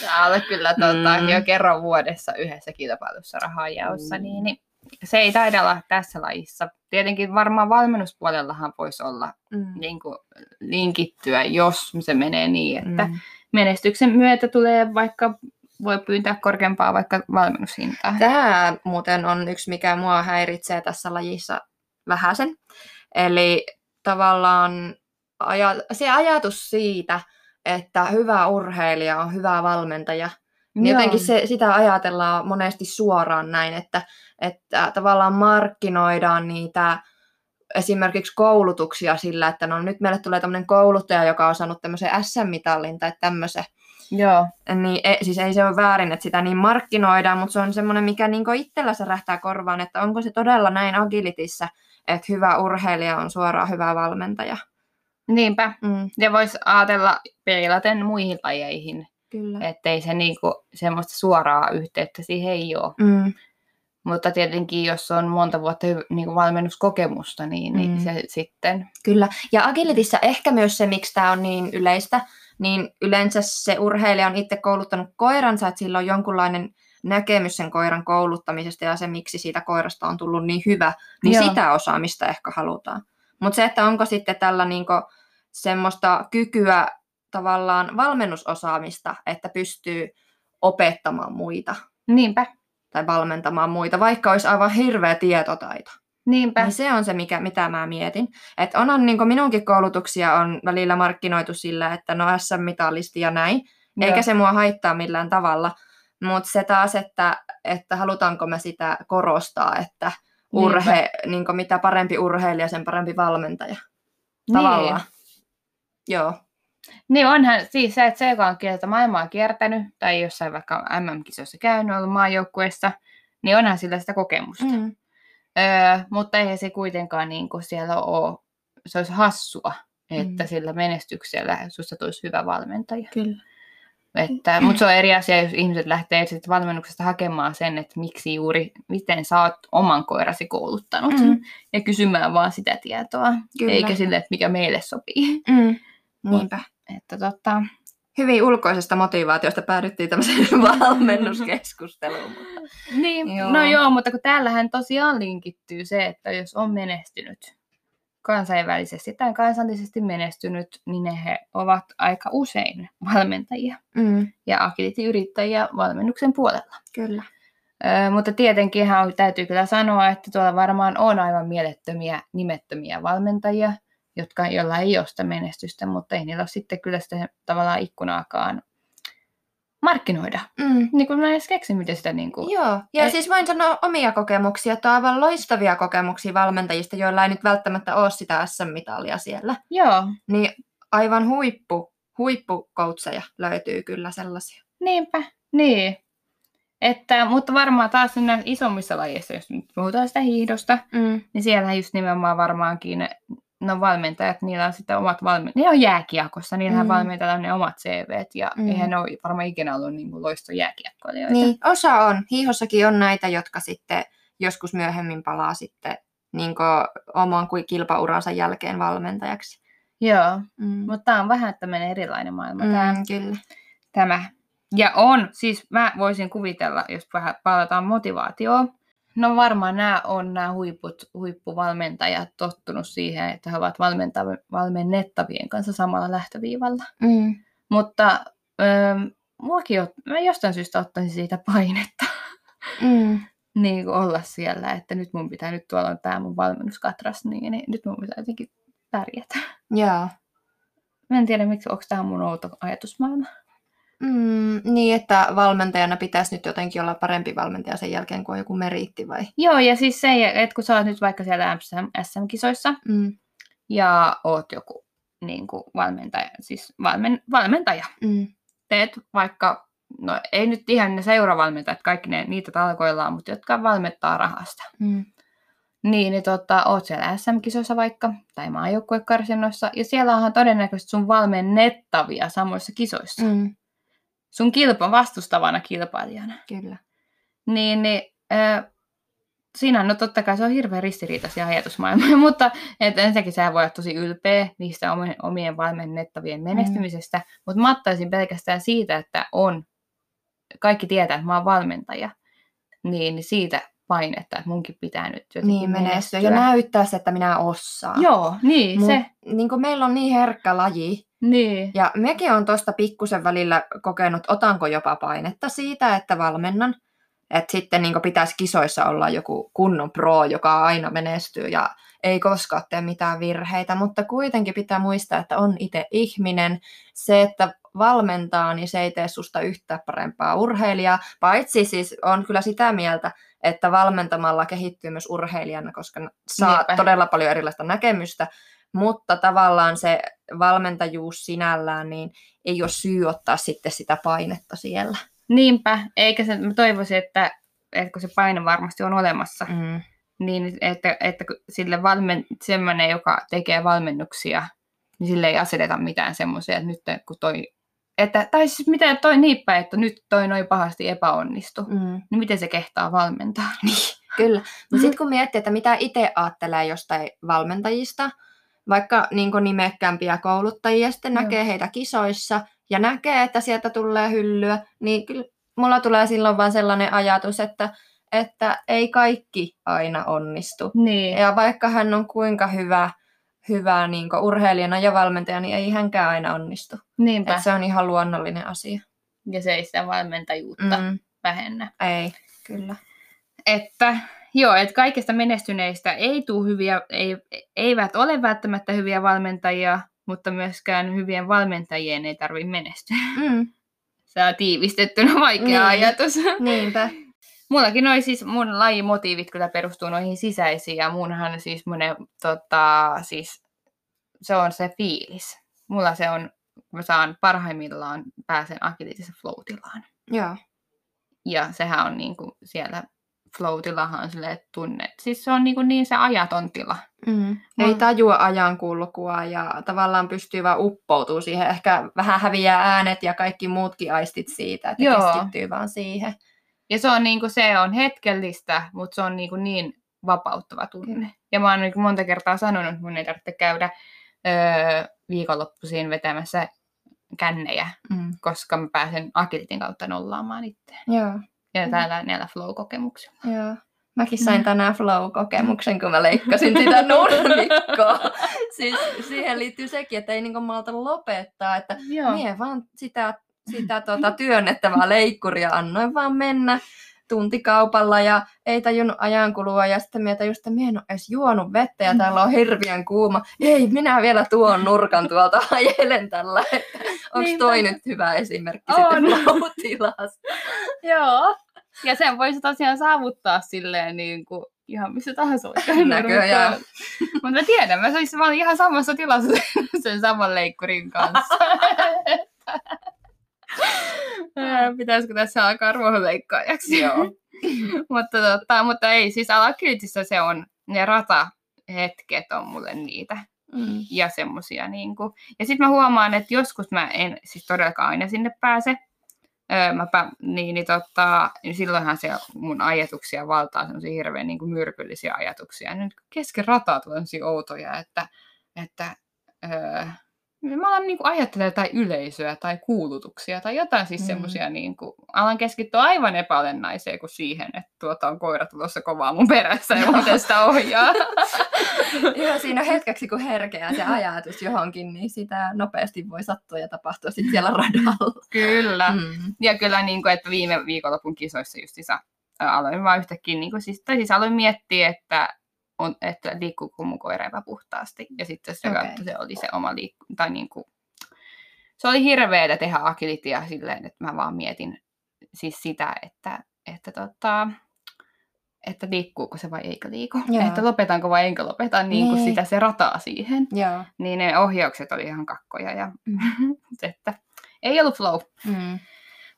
Täällä kyllä tuota, mm. jo kerran vuodessa yhdessä kilpailussa rahanjaossa. Mm. Niin, niin. Se ei taida olla tässä lajissa. Tietenkin varmaan valmennuspuolellahan voisi olla mm. niinku, linkittyä, jos se menee niin, että mm. menestyksen myötä tulee vaikka... Voi pyytää korkeampaa vaikka valmennushintaa. Tämä muuten on yksi, mikä mua häiritsee tässä lajissa vähäsen. Eli tavallaan aja- se ajatus siitä, että hyvä urheilija on hyvä valmentaja. Niin jotenkin se, sitä ajatellaan monesti suoraan näin, että, että tavallaan markkinoidaan niitä... esimerkiksi koulutuksia sillä, että no nyt meille tulee tämmöinen kouluttaja, joka on saanut tämmöisen äs äm-mitallin tai tämmöisen. Joo. Niin, e, siis ei se ole väärin, että sitä niin markkinoidaan, mutta se on semmoinen, mikä niinku itsellä särähtää korvaan, että onko se todella näin agilitissä, että hyvä urheilija on suoraan hyvä valmentaja. Niinpä. Mm. Ja voisi ajatella peilaten muihin lajeihin. Kyllä. Ettei se niinku semmoista suoraa yhteyttä siihen ei ole. Mm. Mutta tietenkin, jos on monta vuotta niin valmennuskokemusta, niin, niin mm. se sitten... Kyllä. Ja agilitissä ehkä myös se, miksi tämä on niin yleistä, niin yleensä se urheilija on itse kouluttanut koiransa, että sillä on jonkunlainen näkemys sen koiran kouluttamisesta ja se, miksi siitä koirasta on tullut niin hyvä, niin Joo. sitä osaamista ehkä halutaan. Mutta se, että onko sitten tällä niinku semmoista kykyä tavallaan valmennusosaamista, että pystyy opettamaan muita. Niinpä. Tai valmentamaan muita, vaikka olisi aivan hirveä tietotaito. Niinpä. Niin se on se, mikä, mitä mä mietin. Että onhan niin kuin minunkin koulutuksia on välillä markkinoitu sillä, että no äs äm-mitalisti ja näin. Joo. Eikä se mua haittaa millään tavalla. Mutta se taas, että, että halutaanko me sitä korostaa, että urhe, niin kuin mitä parempi urheilija, sen parempi valmentaja. Tavallaan. Niin. Joo. Niin onhan siis se, että se, joka on kieltä maailmaa kiertänyt tai jossain vaikka äm äm-kisoissa käynyt, ollut maajoukkueessa, niin onhan sillä sitä kokemusta. Mm. Öö, mutta eihän se kuitenkaan niin kuin siellä ole, se olisi hassua, että mm. sillä menestyksellä susta tulisi hyvä valmentaja. Kyllä. Että, mutta se on eri asia, jos ihmiset lähtee sitten valmennuksesta hakemaan sen, että miksi juuri, miten sä oot oman koirasi kouluttanut mm. ja kysymään vaan sitä tietoa, Kyllä. eikä sille, että mikä meille sopii. Mm. Niinpä. Että totta, hyvin ulkoisesta motivaatiosta päädyttiin tämmöiseen valmennuskeskusteluun. Mutta... niin, joo. No joo, mutta kun täällähän tosiaan linkittyy se, että jos on menestynyt kansainvälisesti tai kansallisesti menestynyt, niin ne he ovat aika usein valmentajia mm. ja agility-yrittäjiä valmennuksen puolella. Kyllä. Ö, mutta tietenkin hän täytyy kyllä sanoa, että tuolla varmaan on aivan mielettömiä nimettömiä valmentajia, jotka, joilla ei ole sitä menestystä, mutta ei niillä ole sitten kyllä sitä tavallaan ikkunaakaan markkinoida. Mm. Niin kuin mä en edes keksi, miten sitä niin kuin... Joo, ja ei... siis voin sanoa omia kokemuksia, että on aivan loistavia kokemuksia valmentajista, joilla ei nyt välttämättä ole sitä äs äm-mitalia siellä. Joo. Niin aivan huippu, huippukoutseja löytyy kyllä sellaisia. Niinpä, niin. Että, mutta varmaan taas näissä isommissa lajeissa, jos nyt puhutaan sitä hiihdosta, mm. niin siellähän just nimenomaan varmaankin... No valmentajat, niillä on sitten omat valmentajat. Ne on jääkiekossa, niillähän mm. valmentajat on ne omat see veet ja mm. eihän ne ole varmaan ikinä ollut niin loistojääkiekkoilijoita. Niin, osa on. Hiihossakin on näitä, jotka sitten joskus myöhemmin palaa sitten niin oman kuin kilpauransa jälkeen valmentajaksi. Joo, mm. mutta tämä on vähän tämmöinen erilainen maailma. Mm, tämä, kyllä. Tämä. Ja on, siis mä voisin kuvitella, jos vähän palataan motivaatioon. No varmaan nämä on nämä huiput, huippuvalmentajat tottunut siihen, että he ovat valmenta- valmennettavien kanssa samalla lähtöviivalla. Mm. Mutta öö, muakin, mä jostain syystä ottaisin siitä painetta mm. niin kuin olla siellä, että nyt mun pitää, nyt tuolla on tämä mun valmennuskatras, niin, niin nyt mun pitää jotenkin pärjätä. Jaa. Mä en tiedä, miksi, onko tämä mun outo ajatusmaailma. Mm, niin, että valmentajana pitäisi nyt jotenkin olla parempi valmentaja sen jälkeen, kun on joku meriitti vai? Joo, ja siis se, että kun sä oot nyt vaikka siellä äs äm-kisoissa mm. ja oot joku niin kuin valmentaja, siis valmen, valmentaja. Mm. Teet vaikka, no ei nyt ihan ne seuravalmentajat, kaikki ne, niitä talkoillaan, mutta jotka valmentaa rahasta. Mm. Niin, niin tota, oot siellä äs äm-kisoissa vaikka, tai maajoukkuekarsinnoissa, ja siellä onhan todennäköisesti sun valmennettavia samoissa kisoissa. Mm. Sun kilpa vastustavana kilpailijana. Kyllä. niin, niin äh, siinä no totta kai se on hirveän ristiriitaisia ajatusmaailmoja, mutta että ensinnäkin sä voi olla tosi ylpeä niistä omien, omien valmennettavien menestymisestä, mm. mutta mä ottaisin pelkästään siitä, että on, kaikki tietää, että mä oon valmentaja, niin siitä painetta, että munkin pitää nyt jotenkin niin, menestyä. Ja näyttää se, että minä osaan. Joo, niin Mut, se. Niin kuin meillä on niin herkkä laji. Niin. Ja mekin on tuosta pikkusen välillä kokenut, otanko jopa painetta siitä, että valmennan. Että sitten niin kuin pitäisi kisoissa olla joku kunnon pro, joka aina menestyy ja ei koskaan tee mitään virheitä. Mutta kuitenkin pitää muistaa, että on itse ihminen. Se, että valmentaa, niin se ei tee susta yhtään parempaa urheilijaa. Paitsi siis on kyllä sitä mieltä, että valmentamalla kehittyy myös urheilijana, koska saa Niinpä. todella paljon erilaista näkemystä. Mutta tavallaan se valmentajuus sinällään niin ei ole syy ottaa sitten sitä painetta siellä. Niinpä, eikä se, mä toivoisin, että, että kun se paine varmasti on olemassa, mm. niin että, että sille valmen, semmoinen, joka tekee valmennuksia, niin sille ei aseteta mitään semmoisia, että nyt kun toi, että, tai siis mitä toi niin päin, että nyt toi noin pahasti epäonnistui, mm. niin miten se kehtaa valmentaa? Niin, kyllä. Mutta sitten kun miettii, että mitä itse ajattelee jostain valmentajista, vaikka niin kuin nimekkäämpiä kouluttajia, sitten Joo. näkee heitä kisoissa, ja näkee, että sieltä tulee hyllyä, niin kyllä mulla tulee silloin vaan sellainen ajatus, että, että ei kaikki aina onnistu. Niin. Ja vaikka hän on kuinka hyvä, hyvä niin kuin urheilijana ja valmentaja, niin ei hänkään aina onnistu. Niinpä. Et se on ihan luonnollinen asia. Ja se ei sitä valmentajuutta mm. vähennä. Ei, kyllä. Että... Joo, että kaikista menestyneistä ei tuu hyviä, ei, eivät ole välttämättä hyviä valmentajia, mutta myöskään hyvien valmentajien ei tarvitse menestyä. Mm. Se on tiivistettynä vaikea niin. ajatus. Niinpä. Mullakin noi siis, mun lajimotiivit kyllä perustuu noihin sisäisiin, ja munhan siis monen, tota, siis se on se fiilis. Mulla se on, mä saan parhaimmillaan, pääsen akiliitisessa flow-tilaan. Joo. Ja sehän on niinku siellä... Flow-tilahan on silleen tunne. Siis se on niin, niin se ajaton tila. Mm. Ei tajua ajankulkua ja tavallaan pystyy vaan uppoutumaan siihen. Ehkä vähän häviää äänet ja kaikki muutkin aistit siitä, että Joo. keskittyy vaan siihen. Ja se on, niin kuin, se on hetkellistä, mutta se on niin, kuin niin vapauttava tunne. Mm. Ja mä oon niin monta kertaa sanonut, että mun ei tarvitse käydä öö, viikonloppuisin vetämässä kännejä, mm. koska mä pääsen akiliitin kautta nollaamaan itseään. Joo. Ja täällä näillä flow-kokemuksilla. Joo. Mäkin sain tänään flow-kokemuksen, kun mä leikkasin sitä nurmikkoa. Siis siihen liittyy sekin, että ei niinku malta lopettaa. Että mie vaan sitä, sitä tuota, työnnettävää leikkuria annoin vaan mennä tuntikaupalla ja ei tajunnut ajankulua. Ja sitten mie tajus, että mie en ole edes juonut vettä ja täällä on hirveän kuuma. Ei, minä vielä tuon nurkan tuolta ajelen tällä. Onko toi nyt hyvä esimerkki sitten flow-tilasta? Joo. Ja sen voisi tosiaan saavuttaa silleen niin kuin ihan missä tahansa oikein. Näköjään. Mutta mä tiedän, mä, sois, mä olin ihan samassa tilassa sen saman leikkurin kanssa. Pitäisikö tässä alkaa ruohonleikkaajaksi? Joo. mutta, totta, mutta ei, siis alakyltissä se on, ne ratahetket on mulle niitä. Mm. Ja semmosia niinku. Ja sit mä huomaan, että joskus mä en siis todellakaan aina sinne pääse. Öö, mäpä, niin, niin, tota, niin silloinhan se mun ajatuksia valtaa semmosia hirveän niin kuin myrkyllisiä ajatuksia. Nyt kesken rataa tulee semmosia outoja, että, että öö, mä alan niin kuin ajattelemaan jotain yleisöä tai kuulutuksia tai jotain siis mm. semmosia niin kuin, alan keskittyä aivan epäolennaiseen kuin siihen, että tuota on koira tulossa kovaa mun perässä ja muuten sitä ohjaa. Joo, siinä on hetkeksi kun herkeää se ajatus johonkin, niin sitä nopeasti voi sattua ja tapahtua sitten siellä radalla. Kyllä. Mm. Ja kyllä niin kuin, että viime viikonlopun kisoissa just isä, aloin vaan yhtäkkiä, niin kuin, siis, tai siis aloin miettiä, että on, että liikkuuko mun koira epäpuhtaasti. Ja sitten se, okay. se oli se oma liikku... Tai niin kuin, se oli hirveetä tehdä akiliitia silleen, että mä vaan mietin siis sitä, että, että, tota, että liikkuuko se vai eikö liiku. Joo. Että lopetanko vai enkö lopeta niin kuin sitä se rataa siihen. Joo. Niin ne ohjaukset oli ihan kakkoja. Ja, että, ei ollut flow. Mm.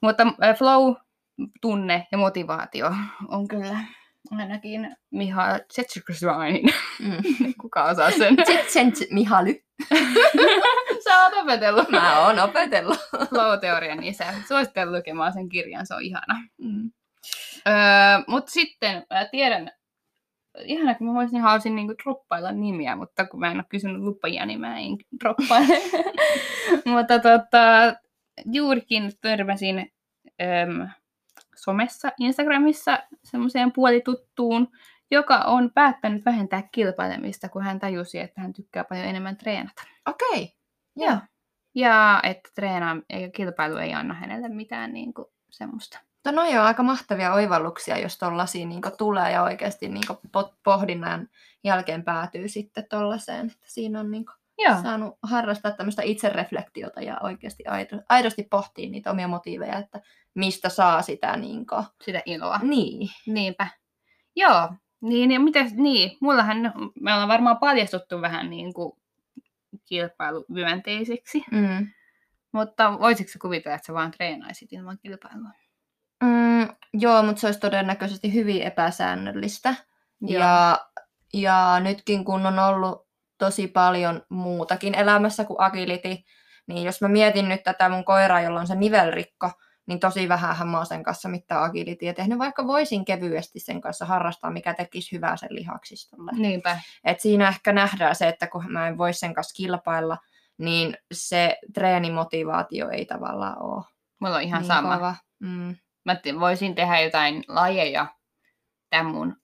Mutta äh, flow, tunne ja motivaatio on kyllä... Ainakin Mihaly Csikszentmihalyin. Mm. Kuka osaa sen? Csikszentmihalyi. Sä oot opetellut. Mä oon opetellut. Flow-teorian isä. Suosittelen lukemaan sen kirjan, se on ihana. Mm. Öö, mutta sitten mä tiedän, ihana, kun mä voisin ihan osin niinku droppailla nimiä, mutta kun mä en ole kysynyt lupajia, niin mä en droppaile. Mutta tota, juurikin törmäsin öm, somessa, Instagramissa semmoiseen puolituttuun, joka on päättänyt vähentää kilpailemista, kun hän tajusi, että hän tykkää paljon enemmän treenata. Okei, okay. Joo. Ja että treenaa ja kilpailu ei anna hänelle mitään niinku semmoista. No noi on aika mahtavia oivalluksia, jos tollaisia niinku tulee ja oikeasti niinku pohdinnan jälkeen päätyy sitten tollaiseen. Että siinä on niinku saanut harrastaa tämmöistä itsereflektiota ja oikeasti aidosti pohtii niitä omia motiiveja, että mistä saa sitä niinku... sitä iloa. Niin. Niinpä. Joo. Niin, ja mites, niin, mullahan me ollaan varmaan paljastuttu vähän niinku kilpailuvyönteisiksi. Mm. Mutta voisitko kuvitella, että sä vaan treenaisit ilman kilpailua? Mm, joo, mutta se olisi todennäköisesti hyvin epäsäännöllistä. Ja, ja nytkin kun on ollut tosi paljon muutakin elämässä kuin agility, niin jos mä mietin nyt tätä mun koiraa, jolla on se nivelrikko, niin tosi vähänhän mä oon sen kanssa mitään agilityä tehnyt, vaikka voisin kevyesti sen kanssa harrastaa, mikä tekisi hyvää sen lihaksistolle. Niinpä. Et siinä ehkä nähdään se, että kun mä en voi sen kanssa kilpailla, niin se treenimotivaatio ei tavallaan ole. Mulla on ihan niin sama. Mm. Mä voisin tehdä jotain lajeja tämän mun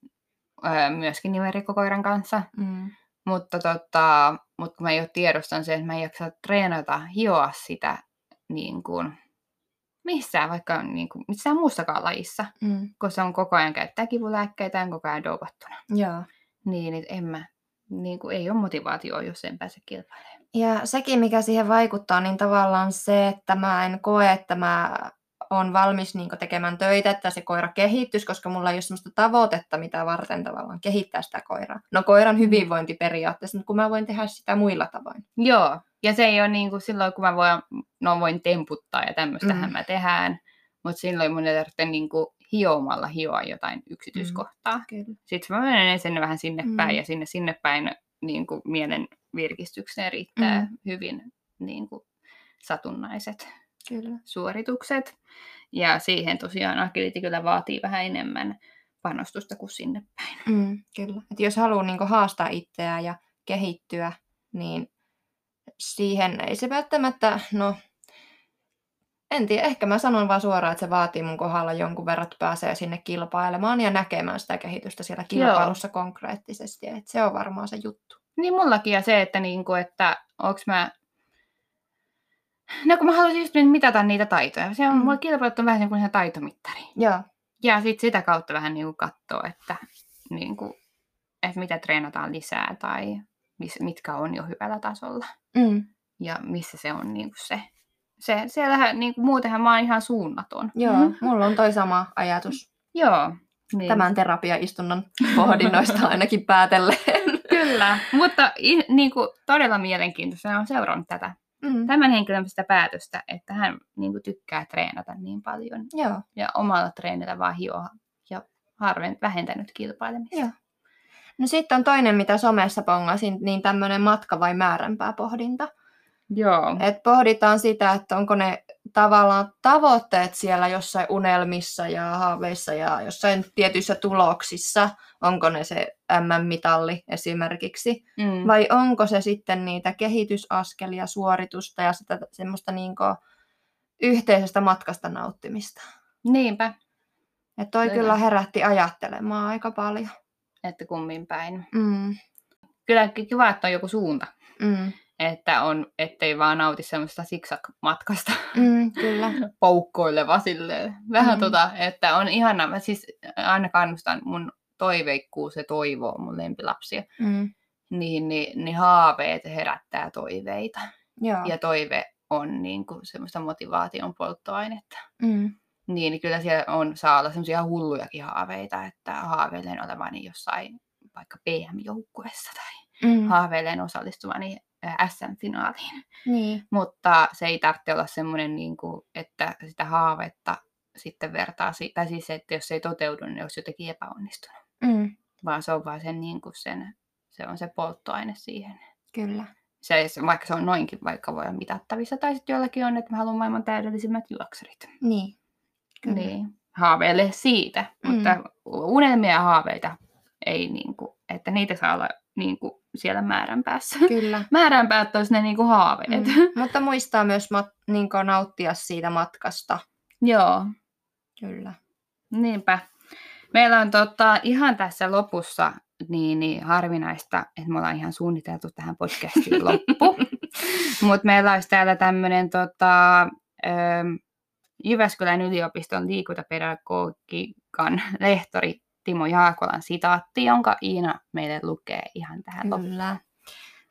öö, myöskin nivelrikkokoiran kanssa, mm. mutta, tota, mutta kun mä jo tiedostan sen, että mä en jaksa treenata, hioa sitä niin kuin... missään, vaikka niin kuin, missään muussakaan lajissa, mm. kun se on koko ajan käyttää kivulääkkeitä ja koko ajan doupattuna. Joo. Niin, että en mä, niin kuin, ei ole motivaatioa, jos en pääse kilpailemaan. Ja sekin, mikä siihen vaikuttaa, niin tavallaan se, että mä en koe, että mä oon valmis niin kuin tekemään töitä, että se koira kehittyisi, koska mulla ei ole sellaista tavoitetta, mitä varten tavallaan kehittää sitä koiraa. No koiran hyvinvointi periaatteessa, kun mä voin tehdä sitä muilla tavoin. Joo. Ja se ei ole niin kuin silloin, kun mä voin, no, voin temputtaa ja tämmöistähän mm. mä tehdään, mutta silloin mun ei tarvitse niin kuin hiomalla hioa jotain yksityiskohtaa. Mm. Sitten mä menen sinne vähän sinne mm. päin ja sinne sinne päin niin kuin mielen virkistykseen riittää mm. hyvin niin kuin satunnaiset kyllä. suoritukset. Ja siihen tosiaan agility kyllä vaatii vähän enemmän panostusta kuin sinne päin. Mm, kyllä. Et jos haluaa niin kuin haastaa itseään ja kehittyä, niin... siihen ei se välttämättä, no en tiedä, ehkä mä sanon vaan suoraan, että se vaatii mun kohdalla jonkun verran, että pääsee sinne kilpailemaan ja näkemään sitä kehitystä siellä kilpailussa Joo. konkreettisesti, että se on varmaan se juttu. Niin mullakin ja se, että niinku, että onks mä, no kun mä haluaisin just mitata niitä taitoja, se on mm. mulla kilpailut on vähän niin kuin se taitomittari. Joo. Ja sit sitä kautta vähän niinku kattoo, että niinku, että mitä treenataan lisää tai... mitkä on jo hyvällä tasolla mm. ja missä se on niin kuin se. se siellähän, niin kuin, muutenhan mä oon ihan suunnaton. Joo, mulla on toi sama ajatus. Joo. Niin. Tämän terapiaistunnon pohdinnoista ainakin päätellen. Kyllä, mutta niin kuin, todella mielenkiintoista on seurannut tätä. Mm. Tämän henkilön sitä päätöstä, että hän niin kuin, tykkää treenata niin paljon. Joo. Ja omalla treenillä vaan hioa ja harven vähentänyt kilpailemista. Joo. No sitten on toinen, mitä somessa pongasin, niin tämmöinen matka vai määränpää pohdinta. Joo. Et pohditaan sitä, että onko ne tavallaan tavoitteet siellä jossain unelmissa ja haaveissa ja jossain tietyissä tuloksissa, onko ne se äm äm-mitalli esimerkiksi, mm. vai onko se sitten niitä kehitysaskelia, suoritusta ja sitä semmoista niinku yhteisestä matkasta nauttimista. Niinpä. Et toi Kyllä. kyllä herätti ajattelemaan aika paljon. Että kummin päin. Mm. Kyllä kiva, että on joku suunta. Mm. Että on, ettei vaan nauti semmoista siksak-matkasta. Mm, kyllä. Poukkoileva silleen. Vähän mm. tota, että on ihana. Mä siis aina kannustan mun toiveikkuus ja toivoo mun lempilapsia. Mm. Niin, niin, niin haaveet herättää toiveita. Joo. Ja toive on niin kuin semmoista motivaation polttoainetta. Mm. Niin kyllä siellä on, saa olla semmoisia hullujakin haaveita, että haaveilen olevani jossain vaikka P M-joukkueessa tai mm. haaveilen osallistuvani S M-finaaliin. Niin. Mutta se ei tarvitse olla semmoinen, niin kuin, että sitä haavetta sitten vertaa, tai siis että jos se ei toteudu, niin olisi jotenkin epäonnistunut. Mm. Vaan se on vaan sen, niin kuin sen, se on se polttoaine siihen. Kyllä. Se, vaikka se on noinkin, vaikka voi olla mitattavissa, tai sitten jollakin on, että mä haluan maailman täydellisimmät juoksurit. Niin. Kyllä. Niin, haaveile siitä, mm. mutta unelmia ja haaveita ei niinku, että niitä saa olla niinku siellä määränpäässä. Kyllä. Määränpäät olisi ne niinku haaveet. Mm. Mutta muistaa myös mat, niinku nauttia siitä matkasta. Joo. Kyllä. Niinpä. Meillä on tota, ihan tässä lopussa niin, niin harvinaista, että me ollaan ihan suunniteltu tähän podcastiin loppu. Mutta meillä olisi täällä tämmöinen tota, ö, Jyväskylän yliopiston liikuntapedagogiikan lehtori Timo Jaakolan sitaatti, jonka Iina meille lukee ihan tähän loppuun.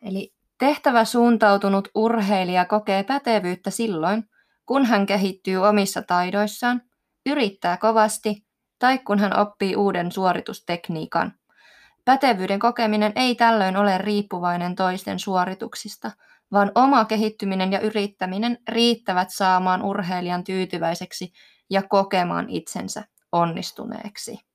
Eli tehtävä suuntautunut urheilija kokee pätevyyttä silloin, kun hän kehittyy omissa taidoissaan, yrittää kovasti tai kun hän oppii uuden suoritustekniikan. Pätevyyden kokeminen ei tällöin ole riippuvainen toisten suorituksista, vaan oma kehittyminen ja yrittäminen riittävät saamaan urheilijan tyytyväiseksi ja kokemaan itsensä onnistuneeksi.